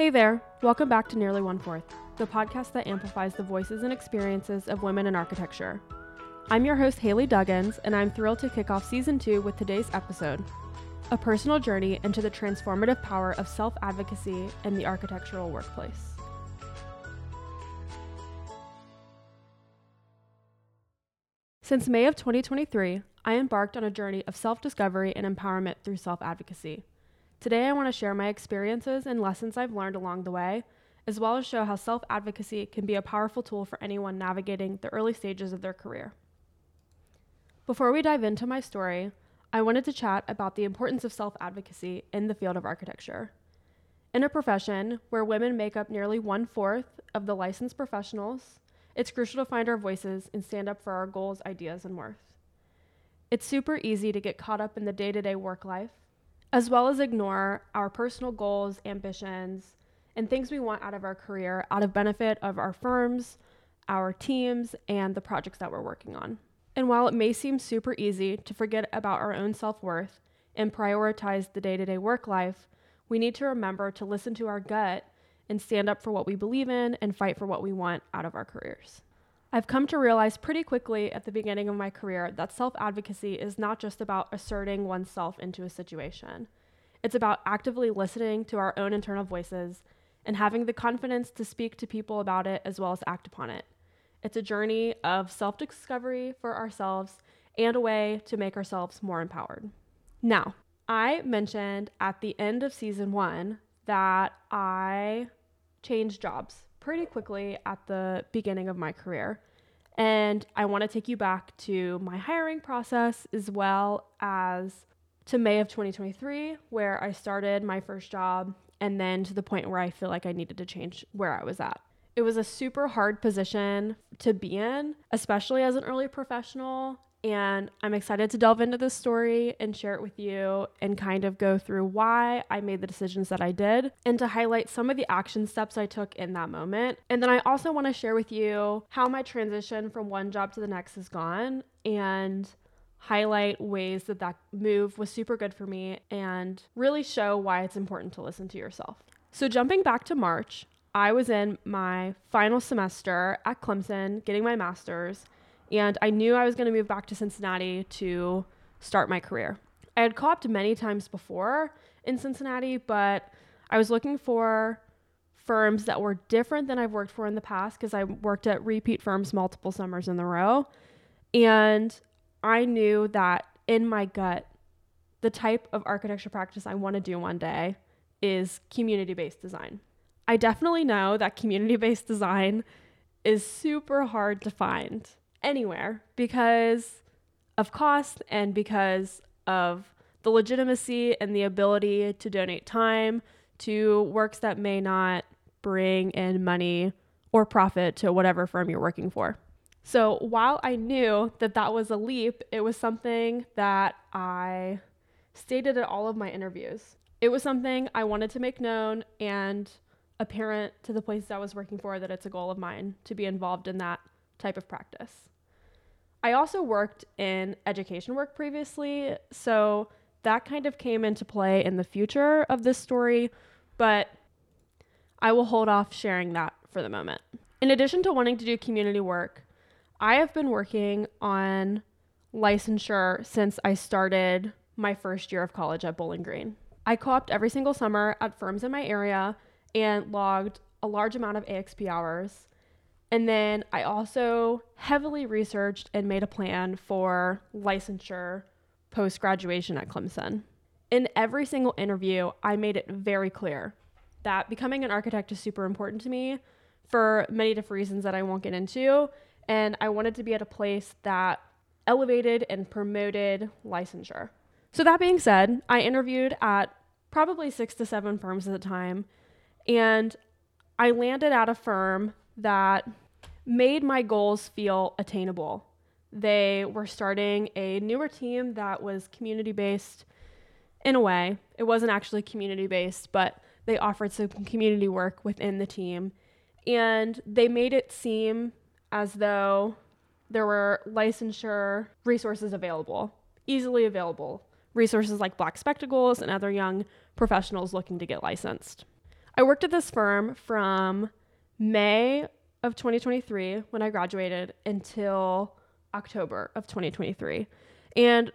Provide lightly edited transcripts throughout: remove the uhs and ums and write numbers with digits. Hey there, welcome back to Nearly One-Fourth, the podcast that amplifies the voices and experiences of women in architecture. I'm your host, Haley Duggins, and I'm thrilled to kick off Season 2 with today's episode, a personal journey into the transformative power of self-advocacy in the architectural workplace. Since May of 2023, I embarked on a journey of self-discovery and empowerment through self-advocacy. Today, I want to share my experiences and lessons I've learned along the way, as well as show how self-advocacy can be a powerful tool for anyone navigating the early stages of their career. Before we dive into my story, I wanted to chat about the importance of self-advocacy in the field of architecture. In a profession where women make up nearly 1/4 of the licensed professionals, it's crucial to find our voices and stand up for our goals, ideas, and worth. It's super easy to get caught up in the day-to-day work life, as well as ignore our personal goals, ambitions, and things we want out of our career, out of benefit of our firms, our teams, and the projects that we're working on. And while it may seem super easy to forget about our own self-worth and prioritize the day-to-day work life, we need to remember to listen to our gut and stand up for what we believe in and fight for what we want out of our careers. I've come to realize pretty quickly at the beginning of my career that self-advocacy is not just about asserting oneself into a situation. It's about actively listening to our own internal voices and having the confidence to speak to people about it as well as act upon it. It's a journey of self-discovery for ourselves and a way to make ourselves more empowered. Now, I mentioned at the end of Season 1 that I changed jobs pretty quickly at the beginning of my career. And I want to take you back to my hiring process as well as to May of 2023, where I started my first job, and then to the point where I feel like I needed to change where I was at. It was a super hard position to be in, especially as an early professional. And I'm excited to delve into this story and share it with you and kind of go through why I made the decisions that I did and to highlight some of the action steps I took in that moment. And then I also want to share with you how my transition from one job to the next has gone and highlight ways that that move was super good for me and really show why it's important to listen to yourself. So jumping back to March, I was in my final semester at Clemson getting my master's, and I knew I was going to move back to Cincinnati to start my career. I had co-oped many times before in Cincinnati, but I was looking for firms that were different than I've worked for in the past because I worked at repeat firms multiple summers in a row. And I knew that in my gut, the type of architecture practice I want to do one day is community-based design. I definitely know that community-based design is super hard to find anywhere because of cost and because of the legitimacy and the ability to donate time to works that may not bring in money or profit to whatever firm you're working for. So while I knew that that was a leap, it was something that I stated at all of my interviews. It was something I wanted to make known and apparent to the places I was working for that it's a goal of mine to be involved in that type of practice. I also worked in education work previously, so that kind of came into play in the future of this story, but I will hold off sharing that for the moment. In addition to wanting to do community work, I have been working on licensure since I started my first year of college at Bowling Green. I co-oped every single summer at firms in my area and logged a large amount of AXP hours. And then I also heavily researched and made a plan for licensure post-graduation at Clemson. In every single interview, I made it very clear that becoming an architect is super important to me for many different reasons that I won't get into. And I wanted to be at a place that elevated and promoted licensure. So that being said, I interviewed at probably 6 to 7 firms at the time, and I landed at a firm that made my goals feel attainable. They were starting a newer team that was community-based in a way. It wasn't actually community-based, but they offered some community work within the team, and they made it seem as though there were licensure resources available, easily available, resources like Black Spectacles and other young professionals looking to get licensed. I worked at this firm from May of 2023 when I graduated until October of 2023. And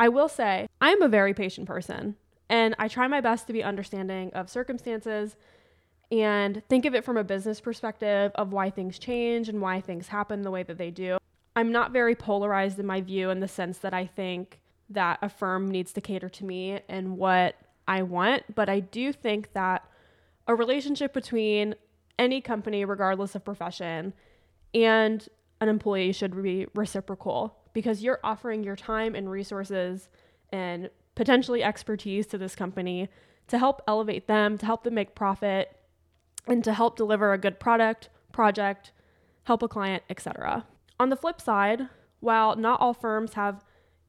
I will say, I'm a very patient person, and I try my best to be understanding of circumstances and think of it from a business perspective of why things change and why things happen the way that they do. I'm not very polarized in my view, in the sense that I think that a firm needs to cater to me and what I want. But I do think that a relationship between any company, regardless of profession, and an employee should be reciprocal, because you're offering your time and resources and potentially expertise to this company to help elevate them, to help them make profit, and to help deliver a good product, project, help a client, etc. On the flip side, while not all firms have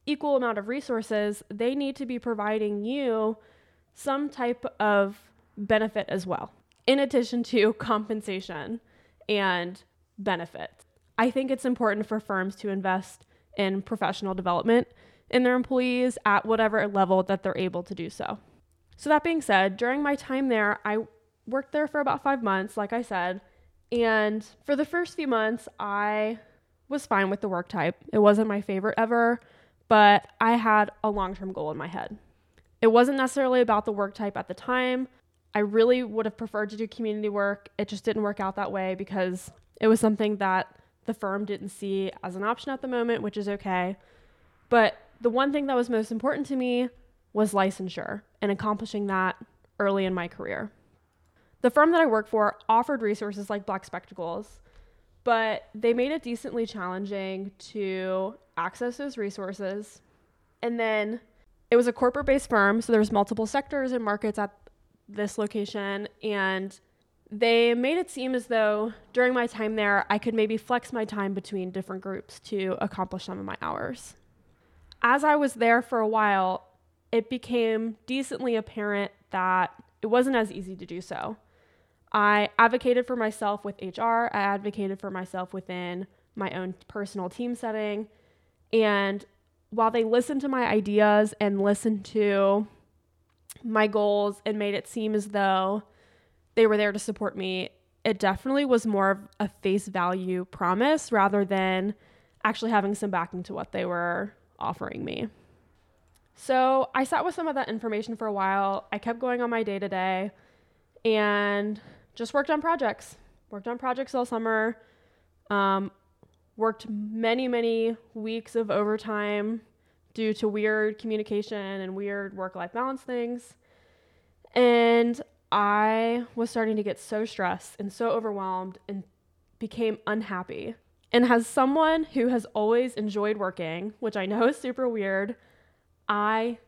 equal amount of resources, they need to be providing you some type of benefit as well, in addition to compensation and benefits. I think it's important for firms to invest in professional development in their employees at whatever level that they're able to do so. So that being said, during my time there, I worked there for about 5 months, like I said, and for the first few months, I was fine with the work type. It wasn't my favorite ever, but I had a long-term goal in my head. It wasn't necessarily about the work type at the time. I really would have preferred to do community work. It just didn't work out that way because it was something that the firm didn't see as an option at the moment, which is okay. But the one thing that was most important to me was licensure and accomplishing that early in my career. The firm that I worked for offered resources like Black Spectacles, but they made it decently challenging to access those resources. And then it was a corporate-based firm, so there's multiple sectors and markets at this location, and they made it seem as though during my time there, I could maybe flex my time between different groups to accomplish some of my hours. As I was there for a while, it became decently apparent that it wasn't as easy to do so. I advocated for myself with HR. I advocated for myself within my own personal team setting. And while they listened to my ideas and listened to my goals and made it seem as though they were there to support me, it definitely was more of a face value promise rather than actually having some backing to what they were offering me. So I sat with some of that information for a while. I kept going on my day-to-day and just worked on projects all summer, worked many weeks of overtime due to weird communication and weird work-life balance things. And I was starting to get so stressed and so overwhelmed and became unhappy. And as someone who has always enjoyed working, which I know is super weird, I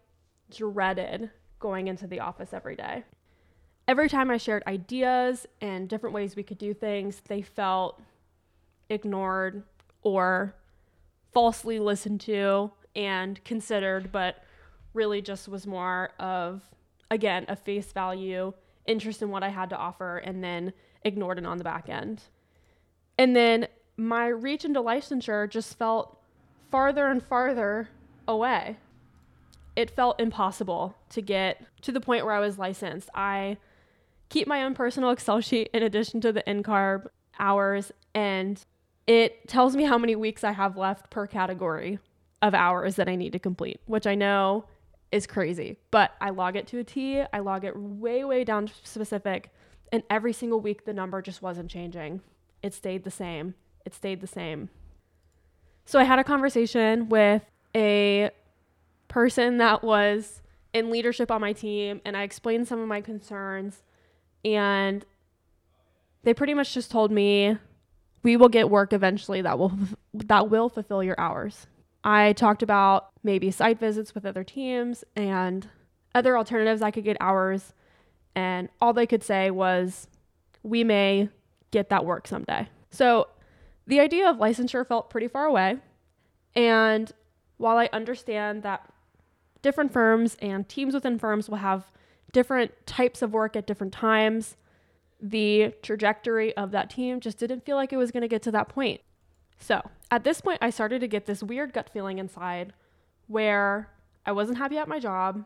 dreaded going into the office every day. Every time I shared ideas and different ways we could do things, they felt ignored or falsely listened to and considered, but really just was more of, again, a face value interest in what I had to offer, and then ignored it on the back end. And then my reach into licensure just felt farther and farther away. It felt impossible to get to the point where I was licensed. I keep my own personal Excel sheet in addition to the NCARB hours, and it tells me how many weeks I have left per category of hours that I need to complete, which I know is crazy, but I log it to a T. I log it way down specific, and every single week the number just wasn't changing. It stayed the same. So I had a conversation with a person that was in leadership on my team, and I explained some of my concerns, and they pretty much just told me, we will get work eventually that will fulfill your hours. I talked about maybe site visits with other teams and other alternatives I could get hours, and all they could say was, we may get that work someday. So the idea of licensure felt pretty far away, and while I understand that different firms and teams within firms will have different types of work at different times, the trajectory of that team just didn't feel like it was going to get to that point. So at this point, I started to get this weird gut feeling inside where I wasn't happy at my job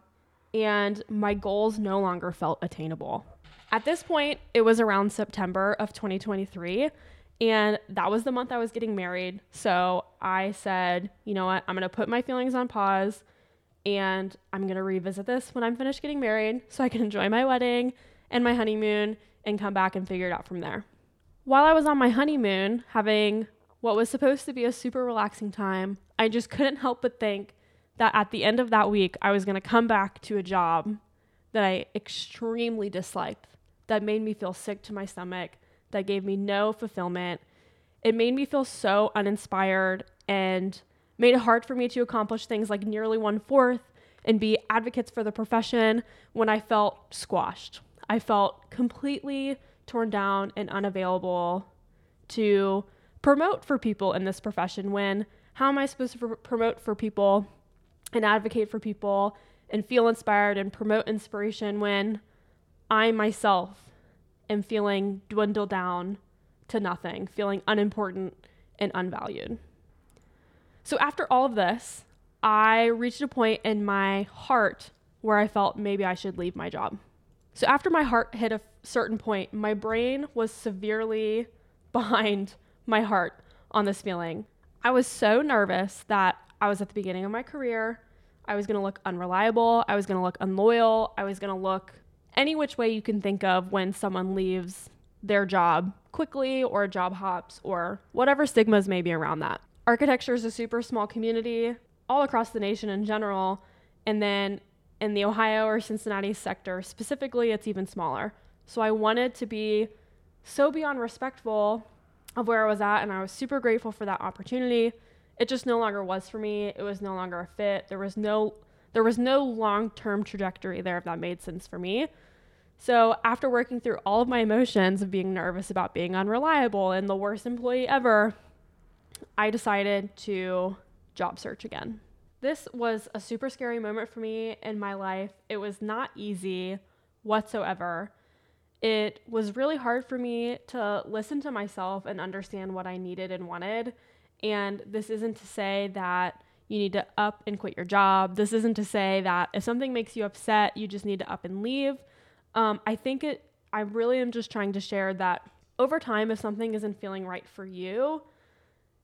and my goals no longer felt attainable. At this point, it was around September of 2023, and that was the month I was getting married. So I said, you know what, I'm going to put my feelings on pause, and I'm going to revisit this when I'm finished getting married so I can enjoy my wedding and my honeymoon and come back and figure it out from there. While I was on my honeymoon, having what was supposed to be a super relaxing time, I just couldn't help but think that at the end of that week, I was going to come back to a job that I extremely disliked, that made me feel sick to my stomach, that gave me no fulfillment. It made me feel so uninspired and made it hard for me to accomplish things like nearly 1/4 and be advocates for the profession when I felt squashed. I felt completely torn down and unavailable to promote for people in this profession when how am I supposed to promote for people and advocate for people and feel inspired and promote inspiration when I myself am feeling dwindled down to nothing, feeling unimportant and unvalued. So after all of this, I reached a point in my heart where I felt maybe I should leave my job. So after my heart hit a certain point, my brain was severely behind my heart on this feeling. I was so nervous that I was at the beginning of my career. I was going to look unreliable. I was going to look unloyal. I was going to look any which way you can think of when someone leaves their job quickly or job hops or whatever stigmas may be around that. Architecture is a super small community all across the nation in general. And then in the Ohio or Cincinnati sector specifically, it's even smaller. So I wanted to be so beyond respectful of where I was at, and I was super grateful for that opportunity. It just no longer was for me. It was no longer a fit. There was no long-term trajectory there if that made sense for me. So after working through all of my emotions of being nervous about being unreliable and the worst employee ever, I decided to job search again. This was a super scary moment for me in my life. It was not easy whatsoever. It was really hard for me to listen to myself and understand what I needed and wanted. And this isn't to say that you need to up and quit your job. This isn't to say that if something makes you upset, you just need to up and leave. I really am just trying to share that over time, if something isn't feeling right for you,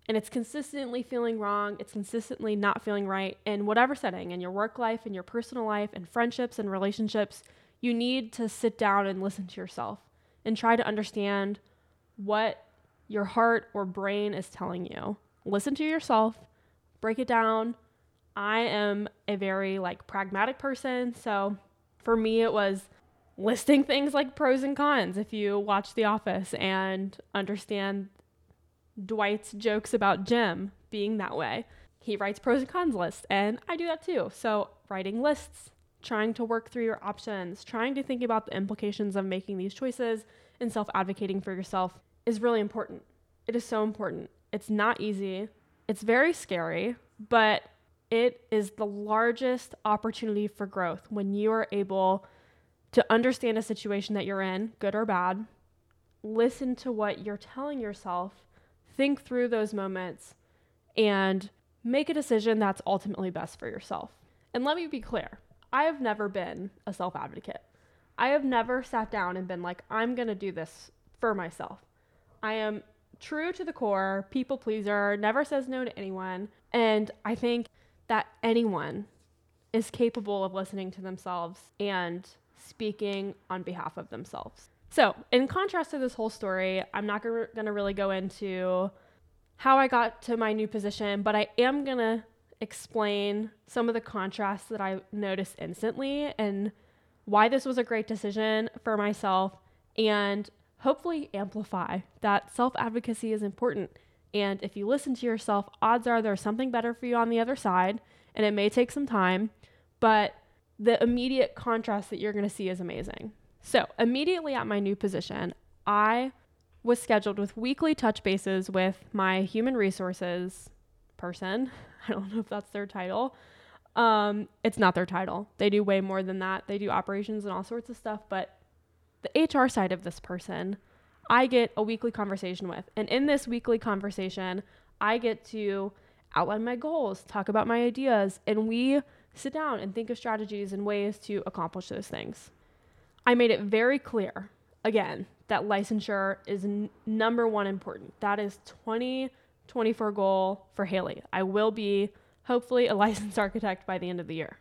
and it's consistently feeling wrong, it's consistently not feeling right in whatever setting, in your work life, in your personal life, in friendships and relationships, you need to sit down and listen to yourself and try to understand what your heart or brain is telling you. Listen to yourself, break it down. I am a very pragmatic person. So for me, it was listing things like pros and cons. If you watch The Office and understand Dwight's jokes about Jim being that way. He writes pros and cons lists, and I do that too. So writing lists, trying to work through your options, trying to think about the implications of making these choices and self-advocating for yourself is really important. It is so important. It's not easy. It's very scary, but it is the largest opportunity for growth when you are able to understand a situation that you're in, good or bad, listen to what you're telling yourself, think through those moments, and make a decision that's ultimately best for yourself. And let me be clear, I have never been a self-advocate. I have never sat down and been like, I'm going to do this for myself. I am true to the core, people pleaser, never says no to anyone. And I think that anyone is capable of listening to themselves and speaking on behalf of themselves. So in contrast to this whole story, I'm not going to really go into how I got to my new position, but I am going to explain some of the contrasts that I noticed instantly and why this was a great decision for myself, and hopefully amplify that self-advocacy is important. And if you listen to yourself, odds are there's something better for you on the other side, and it may take some time, but the immediate contrast that you're going to see is amazing. So immediately at my new position, I was scheduled with weekly touch bases with my human resources person. I don't know if that's their title. It's not their title. They do way more than that. They do operations and all sorts of stuff, but the HR side of this person, I get a weekly conversation with. And in this weekly conversation, I get to outline my goals, talk about my ideas, and we sit down and think of strategies and ways to accomplish those things. I made it very clear, again, that licensure is number one important. That is 2024 goal for Haley. I will be, hopefully, a licensed architect by the end of the year.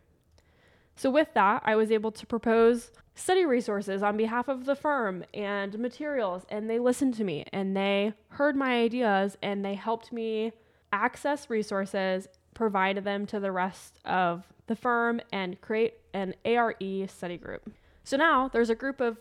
So with that, I was able to propose study resources on behalf of the firm and materials, and they listened to me, and they heard my ideas, and they helped me access resources, provided them to the rest of the firm, and create an ARE study group. So now there's a group of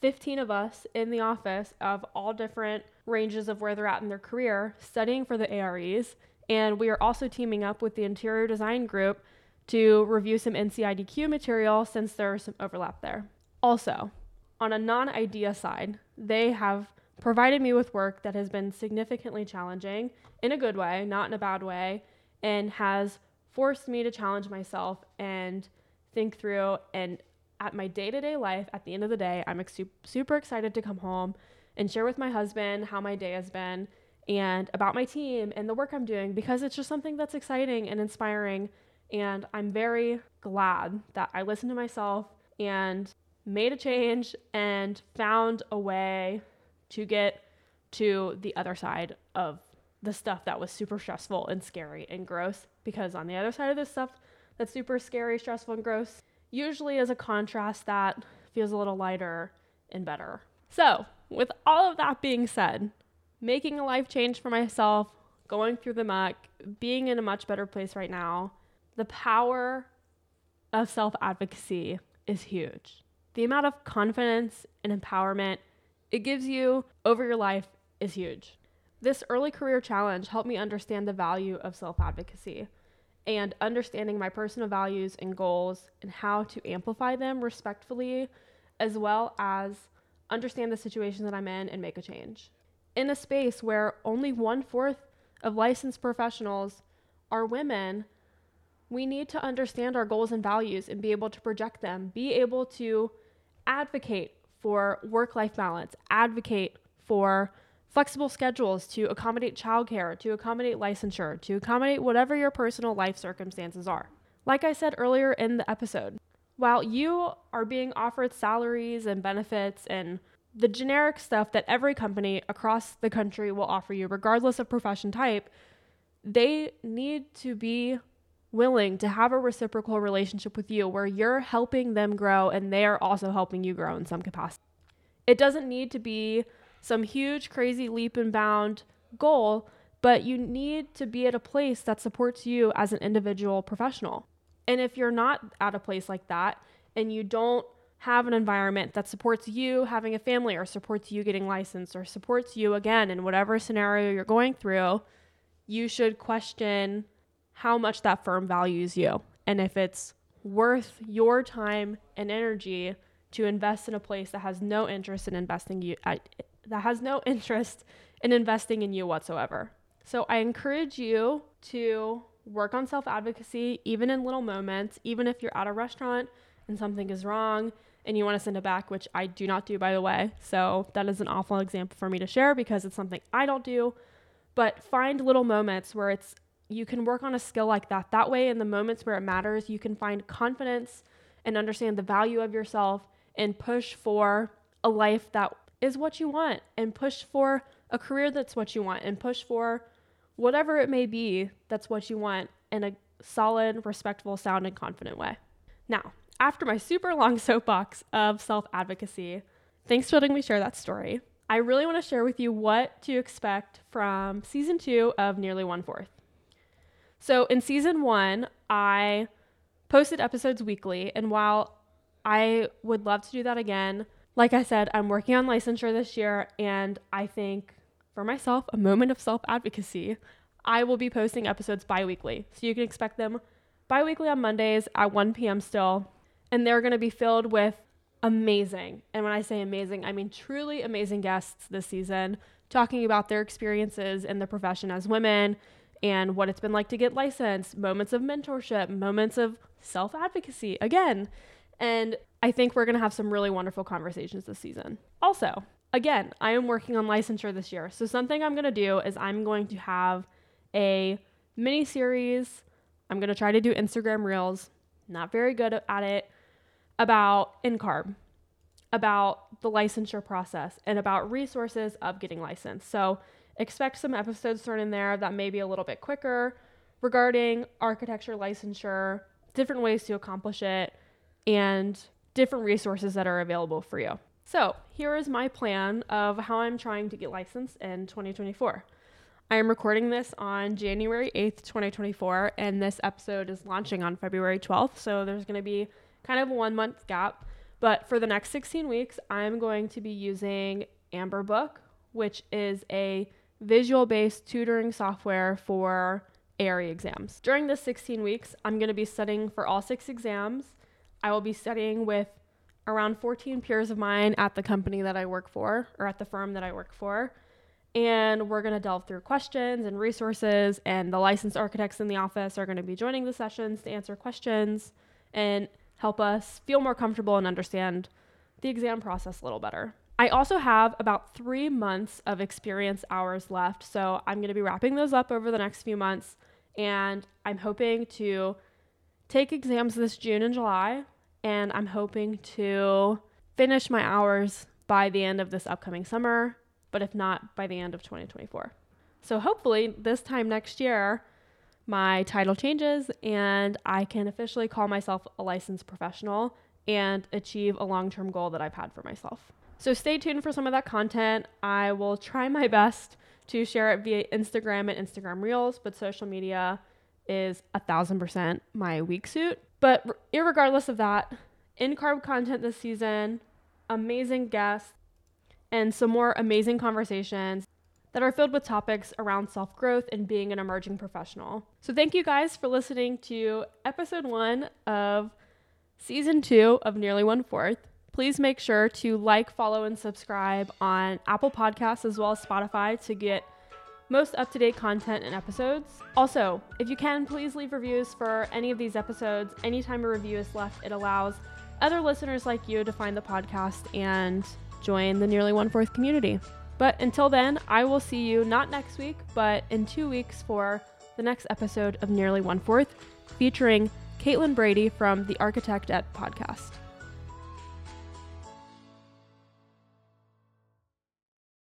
15 of us in the office of all different ranges of where they're at in their career studying for the AREs. And we are also teaming up with the interior design group to review some NCIDQ material since there's some overlap there. Also, on a non-idea side, they have provided me with work that has been significantly challenging in a good way, not in a bad way, and has forced me to challenge myself and think through, and at my day-to-day life, at the end of the day, I'm super excited to come home and share with my husband how my day has been and about my team and the work I'm doing, because it's just something that's exciting and inspiring. And I'm very glad that I listened to myself and made a change and found a way to get to the other side of the stuff that was super stressful and scary and gross. Because on the other side of this stuff that's super scary, stressful, and gross, usually as a contrast that feels a little lighter and better. So with all of that being said, making a life change for myself, going through the muck, being in a much better place right now, the power of self-advocacy is huge. The amount of confidence and empowerment it gives you over your life is huge. This early career challenge helped me understand the value of self-advocacy, and understanding my personal values and goals and how to amplify them respectfully, as well as understand the situation that I'm in and make a change. In a space where only 1/4 of licensed professionals are women, we need to understand our goals and values and be able to project them, be able to advocate for work-life balance, advocate for flexible schedules to accommodate childcare, to accommodate licensure, to accommodate whatever your personal life circumstances are. Like I said earlier in the episode, while you are being offered salaries and benefits and the generic stuff that every company across the country will offer you, regardless of profession type, they need to be willing to have a reciprocal relationship with you where you're helping them grow and they are also helping you grow in some capacity. It doesn't need to be some huge, crazy leap and bound goal, but you need to be at a place that supports you as an individual professional. And if you're not at a place like that, and you don't have an environment that supports you having a family, or supports you getting licensed, or supports you, again, in whatever scenario you're going through, you should question how much that firm values you and if it's worth your time and energy to invest in a place that has no interest in investing in you whatsoever. So I encourage you to work on self-advocacy, even in little moments, even if you're at a restaurant and something is wrong and you want to send it back, which I do not do, by the way. So that is an awful example for me to share because it's something I don't do, but find little moments where you can work on a skill like that. That way, in the moments where it matters, you can find confidence and understand the value of yourself and push for a life that is what you want, and push for a career that's what you want, and push for whatever it may be that's what you want in a solid, respectful, sound, and confident way. Now, after my super long soapbox of self-advocacy, thanks for letting me share that story. I really want to share with you what to expect from season 2 of Nearly One-Fourth. So in season 1, I posted episodes weekly, and while I would love to do that again, like I said, I'm working on licensure this year, and I think for myself, a moment of self-advocacy, I will be posting episodes bi-weekly. So you can expect them bi-weekly on Mondays at 1 p.m. still, and they're going to be filled with amazing, and when I say amazing, I mean truly amazing guests this season, talking about their experiences in the profession as women and what it's been like to get licensed, moments of mentorship, moments of self-advocacy again. And I think we're going to have some really wonderful conversations this season. Also, again, I am working on licensure this year. So something I'm going to do is I'm going to have a mini series. I'm going to try to do Instagram reels, not very good at it, about NCARB. about the licensure process and about resources of getting licensed. So expect some episodes thrown in there that may be a little bit quicker regarding architecture licensure, different ways to accomplish it, and different resources that are available for you. So here is my plan of how I'm trying to get licensed in 2024. I am recording this on January 8th, 2024, and this episode is launching on February 12th. So there's going to be kind of a 1 month gap, but for the next 16 weeks, I'm going to be using Amberbook, which is a visual-based tutoring software for ARE exams. During the 16 weeks, I'm going to be studying for all 6 exams. I will be studying with around 14 peers of mine at the company that I work for, or at the firm that I work for. And we're going to delve through questions and resources, and the licensed architects in the office are going to be joining the sessions to answer questions and help us feel more comfortable and understand the exam process a little better. I also have about 3 months of experience hours left, so I'm going to be wrapping those up over the next few months, and I'm hoping to take exams this June and July, and I'm hoping to finish my hours by the end of this upcoming summer, but if not, by the end of 2024. So hopefully this time next year, my title changes and I can officially call myself a licensed professional and achieve a long-term goal that I've had for myself. So stay tuned for some of that content. I will try my best to share it via Instagram and Instagram Reels, but social media is 1,000% my weak suit. But irregardless of that, NCARB content this season, amazing guests, and some more amazing conversations that are filled with topics around self-growth and being an emerging professional. So thank you guys for listening to episode 1 of season 2 of Nearly One-Fourth. Please make sure to like, follow, and subscribe on Apple Podcasts as well as Spotify to get most up-to-date content and episodes. Also, if you can, please leave reviews for any of these episodes. Anytime a review is left, it allows other listeners like you to find the podcast and join the Nearly One-Fourth community. But until then, I will see you not next week, but in 2 weeks for the next episode of Nearly One-Fourth, featuring Caitlin Brady from The Architected Podcast.